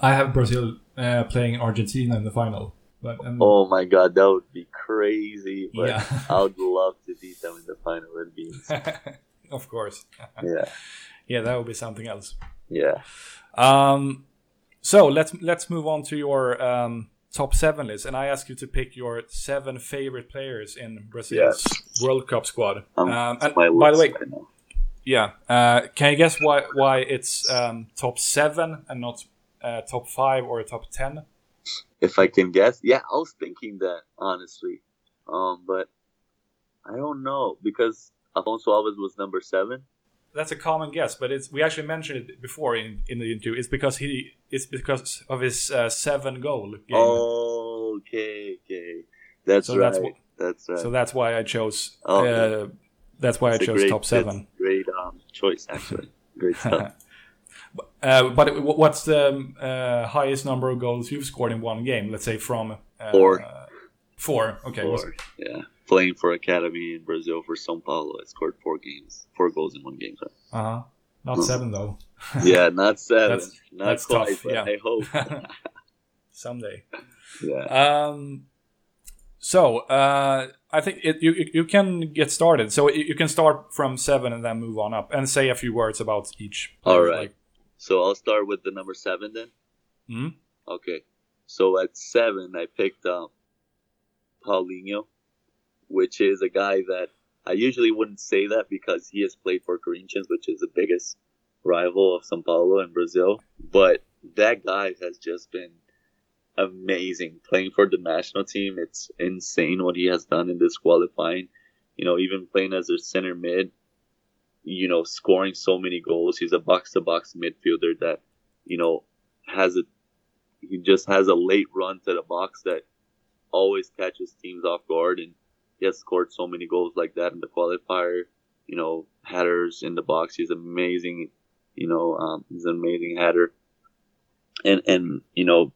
I have Brazil playing Argentina in the final. But, oh my God, that would be crazy! But yeah. I would love to beat them in the final. It'd be of course. Yeah, that would be something else. Yeah. So let's move on to your top seven list, and I ask you to pick your seven favorite players in Brazil's World Cup squad. And by the way, can you guess why it's top seven and not top five or top 10? If I can guess, I was thinking that honestly, but I don't know because Afonso Alves was number 7. That's a common guess, but we actually mentioned it before in the interview. It's because of his 7 goal game. Oh, okay, that's right. That's right. So that's why I chose. Top 7. Great choice, actually. Great stuff. But what's the highest number of goals you've scored in one game? Let's say from 4. 4. Okay. 4. Yeah. Playing for academy in Brazil for São Paulo, I scored 4 goals in one game. Uh-huh. Not 7 though. Yeah, not 7. That's quite tough, but I hope someday. Yeah. So I think you can get started. So you can start from 7 and then move on up and say a few words about each player. All right. So I'll start with the number 7 then. Mm-hmm. Okay. So at 7 I picked up Paulinho, which is a guy that I usually wouldn't say that because he has played for Corinthians, which is the biggest rival of São Paulo in Brazil. But that guy has just been amazing. Playing for the national team, it's insane what he has done in this qualifying. You know, even playing as a center mid, you know, scoring so many goals. He's a box-to-box midfielder that, you know, he just has a late run to the box that always catches teams off guard, and he has scored so many goals like that in the qualifier, you know, headers in the box. He's amazing, you know, he's an amazing header. And you know,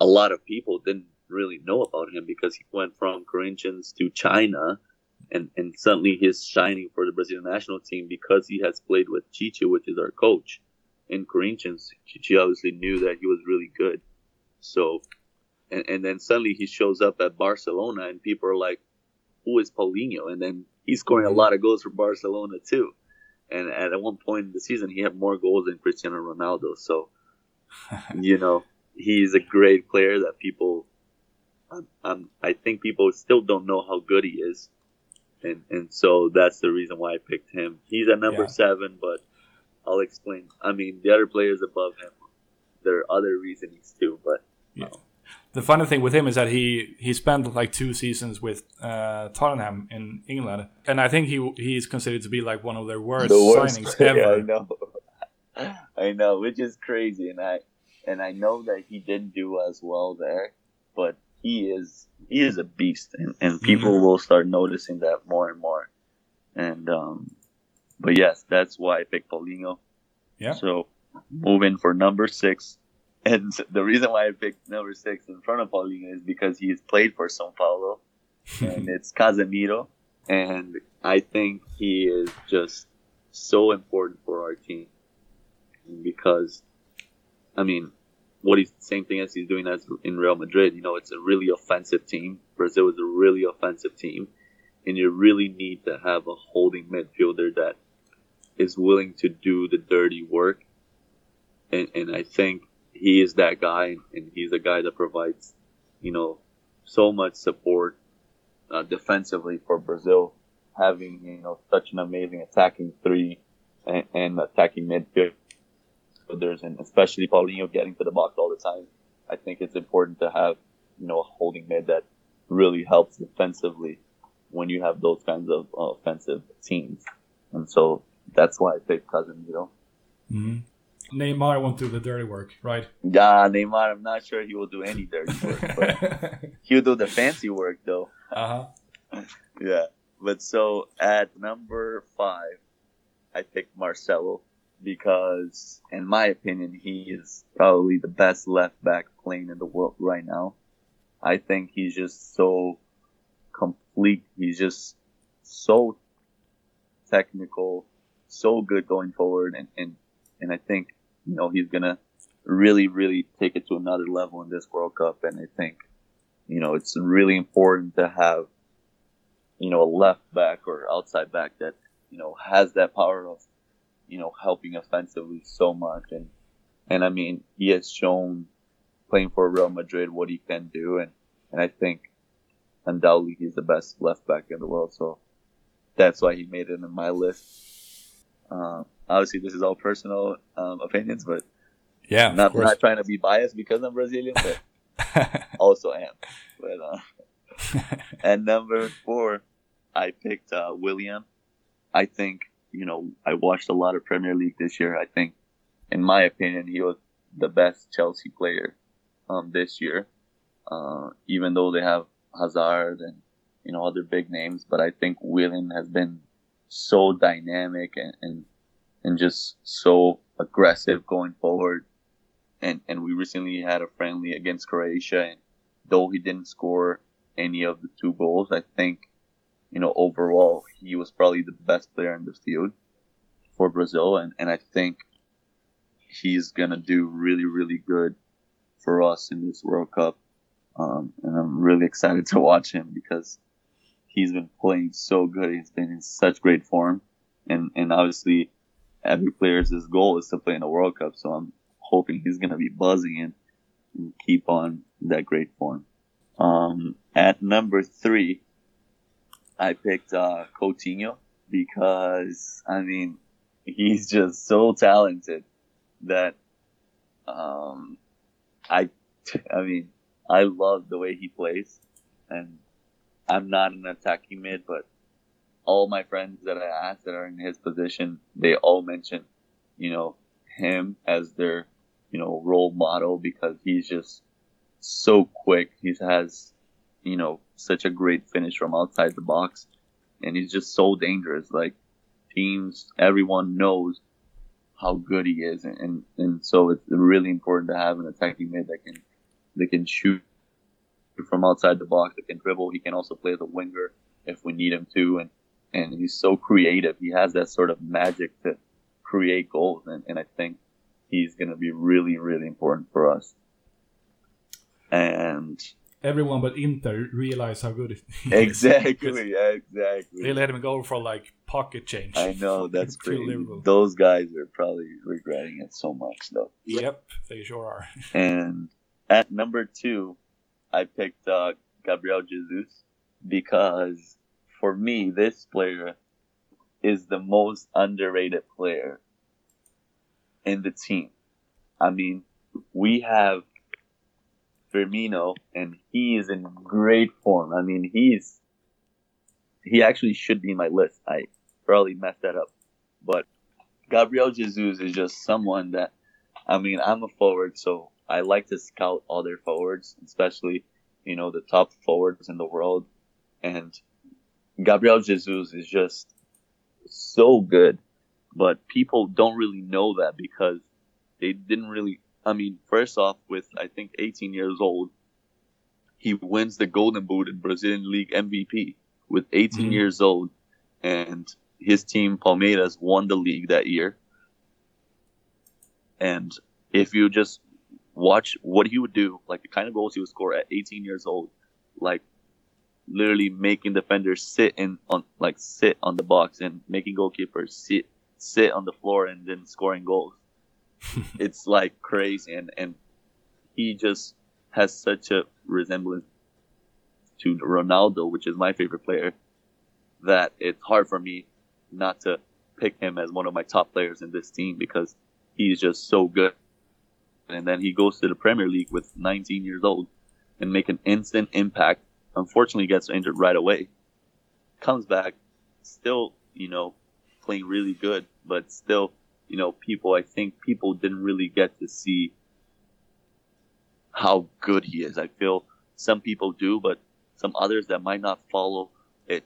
a lot of people didn't really know about him because he went from Corinthians to China, and suddenly he's shining for the Brazilian national team because he has played with Chicho, which is our coach in Corinthians. Chicho obviously knew that he was really good. So, and then suddenly he shows up at Barcelona and people are like, who is Paulinho? And then he's scoring a lot of goals for Barcelona too. And at one point in the season, he had more goals than Cristiano Ronaldo. So, you know, he's a great player that I think people still don't know how good he is. And so that's the reason why I picked him. He's at number 7, but I'll explain. I mean, the other players above him, there are other reasons too, but the funny thing with him is that he spent like 2 seasons with Tottenham in England, and I think he is considered to be like one of their worst signings ever. Yeah, I know, which is crazy, and I know that he didn't do as well there, but he is a beast, and people will start noticing that more and more. And but yes, that's why I picked Paulinho. Yeah. So moving for number 6. And the reason why I picked number 6 in front of Paulinho is because he's played for São Paulo, and it's Casemiro. And I think he is just so important for our team because, I mean, same thing as he's doing as in Real Madrid. You know, it's a really offensive team. Brazil is a really offensive team, and you really need to have a holding midfielder that is willing to do the dirty work. And I think he is that guy, and he's a guy that provides, you know, so much support defensively for Brazil, having, you know, such an amazing attacking 3 and attacking midfielders, and especially Paulinho getting to the box all the time. I think it's important to have, you know, a holding mid that really helps defensively when you have those kinds of offensive teams. And so that's why I picked Casemiro. Mm-hmm. Neymar won't do the dirty work, right? Yeah, Neymar, I'm not sure he will do any dirty work, but he'll do the fancy work, though. Uh-huh. Yeah. But so at number 5, I picked Marcelo because, in my opinion, he is probably the best left back playing in the world right now. I think he's just so complete. He's just so technical, so good going forward, and I think, you know, he's going to really, really take it to another level in this World Cup. And I think, you know, it's really important to have, you know, a left back or outside back that, you know, has that power of, you know, helping offensively so much. And And I mean, he has shown playing for Real Madrid what he can do. And I think undoubtedly he's the best left back in the world. So that's why he made it in my list. Obviously this is all personal opinions, but yeah, not trying to be biased because I'm Brazilian, but also am. But, and number 4, I picked Willian. I think, I watched a lot of Premier League this year. I think, in my opinion, he was the best Chelsea player this year, even though they have Hazard and, other big names. But I think Willian has been so dynamic and just so aggressive going forward. And we recently had a friendly against Croatia. And though he didn't score any of the 2 goals, I think, overall, he was probably the best player in the field for Brazil. And I think he's going to do really, really good for us in this World Cup. And I'm really excited to watch him because he's been playing so good. He's been in such great form. And obviously, every player's goal is to play in the World Cup. So I'm hoping he's going to be buzzing and keep on that great form. At number 3, I picked Coutinho because, he's just so talented that I love the way he plays. And I'm not an attacking mid, but all my friends that I asked that are in his position, they all mention, him as their, role model because he's just so quick. He has, such a great finish from outside the box, and he's just so dangerous. Like, teams, everyone knows how good he is, and so it's really important to have an attacking mid that can shoot from outside the box, that can dribble. He can also play as a winger if we need him to, and he's so creative. He has that sort of magic to create goals, and I think he's going to be really, really important for us. And everyone but Inter realized how good it is. Exactly. They let him go for like pocket change. I know, that's crazy. Those guys are probably regretting it so much, though. Yep, they sure are. And at number 2, I picked Gabriel Jesus because for me, this player is the most underrated player in the team. We have Firmino, and he is in great form. He actually should be in my list. I probably messed that up. But Gabriel Jesus is just someone that, I'm a forward, so I like to scout other forwards, especially, the top forwards in the world. And Gabriel Jesus is just so good. But people don't really know that because they didn't really... first off, with, 18 years old, he wins the Golden Boot in Brazilian League MVP with 18 years old. And his team, Palmeiras, won the league that year. And if you just watch what he would do, like the kind of goals he would score at 18 years old, like literally making defenders sit on the box and making goalkeepers sit on the floor and then scoring goals. It's like crazy, and he just has such a resemblance to Ronaldo, which is my favorite player, that it's hard for me not to pick him as one of my top players in this team because he's just so good. And then he goes to the Premier League with 19 years old and make an instant impact. Unfortunately, gets injured right away. Comes back, still, playing really good, but still... people didn't really get to see how good he is. I feel some people do, but some others that might not follow it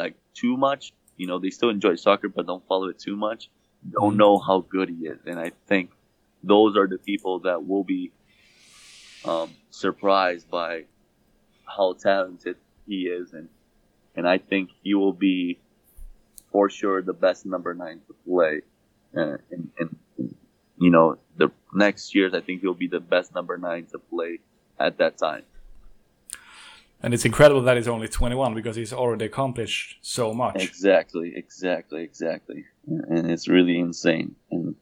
like too much, they still enjoy soccer, but don't follow it too much, don't know how good he is. And I think those are the people that will be surprised by how talented he is. And I think he will be for sure the best number 9 to play. And the next years, I think he'll be the best number 9 to play at that time. And it's incredible that he's only 21 because he's already accomplished so much. Exactly. And it's really insane. And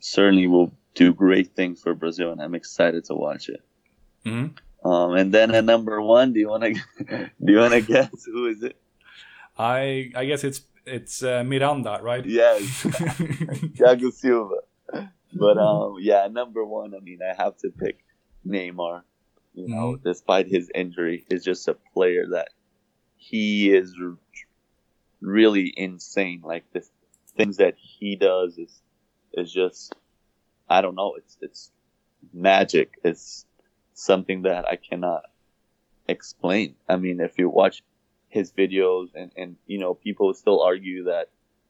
certainly will do great things for Brazil, and I'm excited to watch it. Mm-hmm. And then at number one, do you want to guess who is it? I guess it's Miranda, right? Yes, Thiago Silva. But yeah, number one. I mean, I have to pick Neymar. You know, despite his injury, he's just a player that he is really insane. Like the things that he does is just, I don't know. It's magic. It's something that I cannot explain. I mean, if you watch his videos and you know, people still argue that,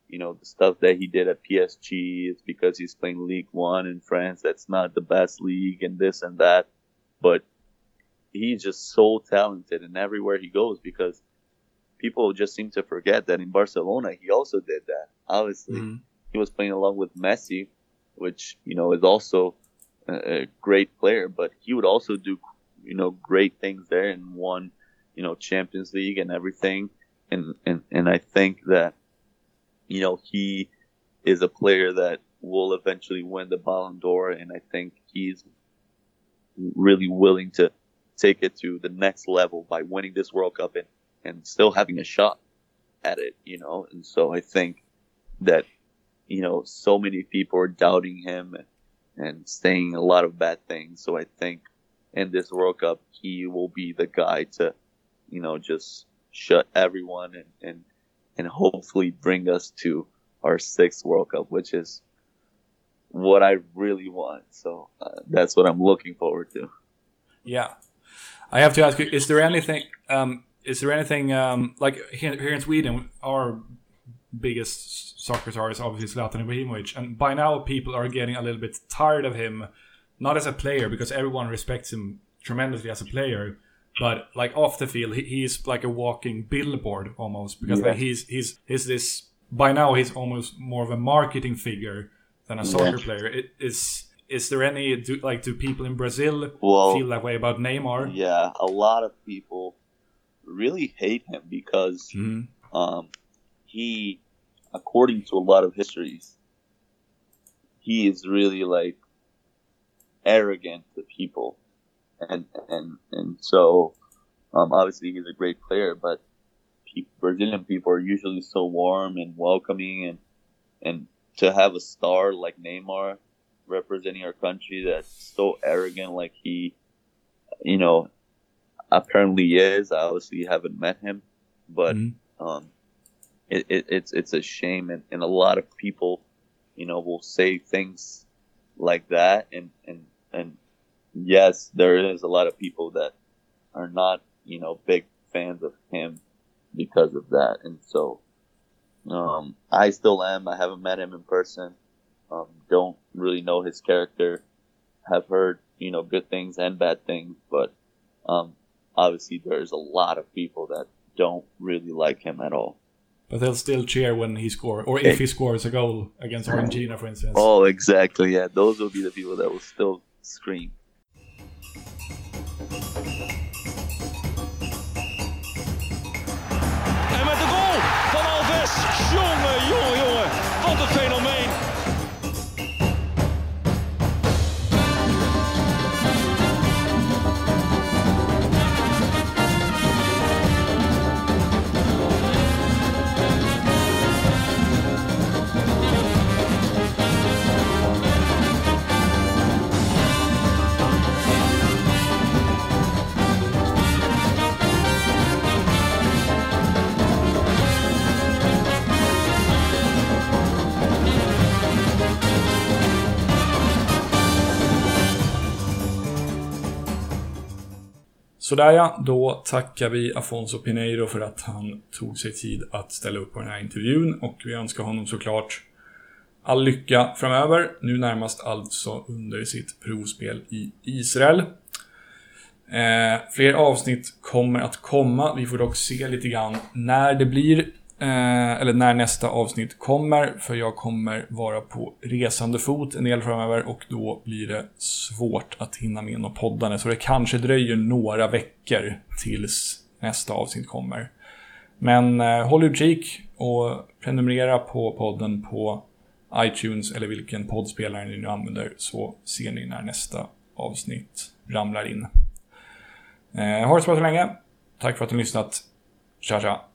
you know, the stuff that he did at PSG is because he's playing League One in France. That's not the best league and this and that. But he's just so talented, and everywhere he goes, because people just seem to forget that in Barcelona, he also did that. Obviously, he was playing along with Messi, which, you know, is also a great player, but he would also do, you know, great things there and won, you know, Champions League and everything. And I think that, you know, he is a player that will eventually win the Ballon d'Or, and I think he's really willing to take it to the next level by winning this World Cup and still having a shot at it, you know. And so I think that, you know, so many people are doubting him and saying a lot of bad things. So I think in this World Cup, he will be the guy to, you know, just shut everyone and hopefully bring us to our sixth World Cup, which is what I really want. So that's what I'm looking forward to. Yeah, I have to ask you: is there anything? Like here in Sweden, our biggest soccer star is obviously Zlatan Ibrahimovic, and by now people are getting a little bit tired of him, not as a player, because everyone respects him tremendously as a player, but like off the field, he's like a walking billboard almost, because like he's this. By now, he's almost more of a marketing figure than a soccer player. Is there any, do people in Brazil feel that way about Neymar? Yeah, a lot of people really hate him because he, according to a lot of histories, he is really like arrogant to people, and so obviously he's a great player, but Brazilian people are usually so warm and welcoming, and to have a star like Neymar representing our country that's so arrogant like he, you know, apparently is. I obviously haven't met him, but it's a shame. And a lot of people, you know, will say things like that. And yes, there is a lot of people that are not, you know, big fans of him because of that. And so I still am. I haven't met him in person. Don't really know his character. Have heard, you know, good things and bad things, but obviously there's a lot of people that don't really like him at all. But they'll still cheer when he scores, or if he scores a goal against Argentina, for instance. Oh, exactly. Yeah, those will be the people that will still scream. Sådär ja, då tackar vi Afonso Pinedo för att han tog sig tid att ställa upp på den här intervjun, och vi önskar honom såklart all lycka framöver, nu närmast alltså under sitt provspel i Israel. Fler avsnitt kommer att komma, vi får dock se lite grann när det blir, eller när nästa avsnitt kommer, för jag kommer vara på resande fot en del framöver, och då blir det svårt att hinna med något poddande, så det kanske dröjer några veckor tills nästa avsnitt kommer. Men håll utkik och prenumerera på podden på iTunes eller vilken poddspelare ni nu använder, så ser ni när nästa avsnitt ramlar in. Har det så länge. Tack för att ni lyssnat. Tja tja.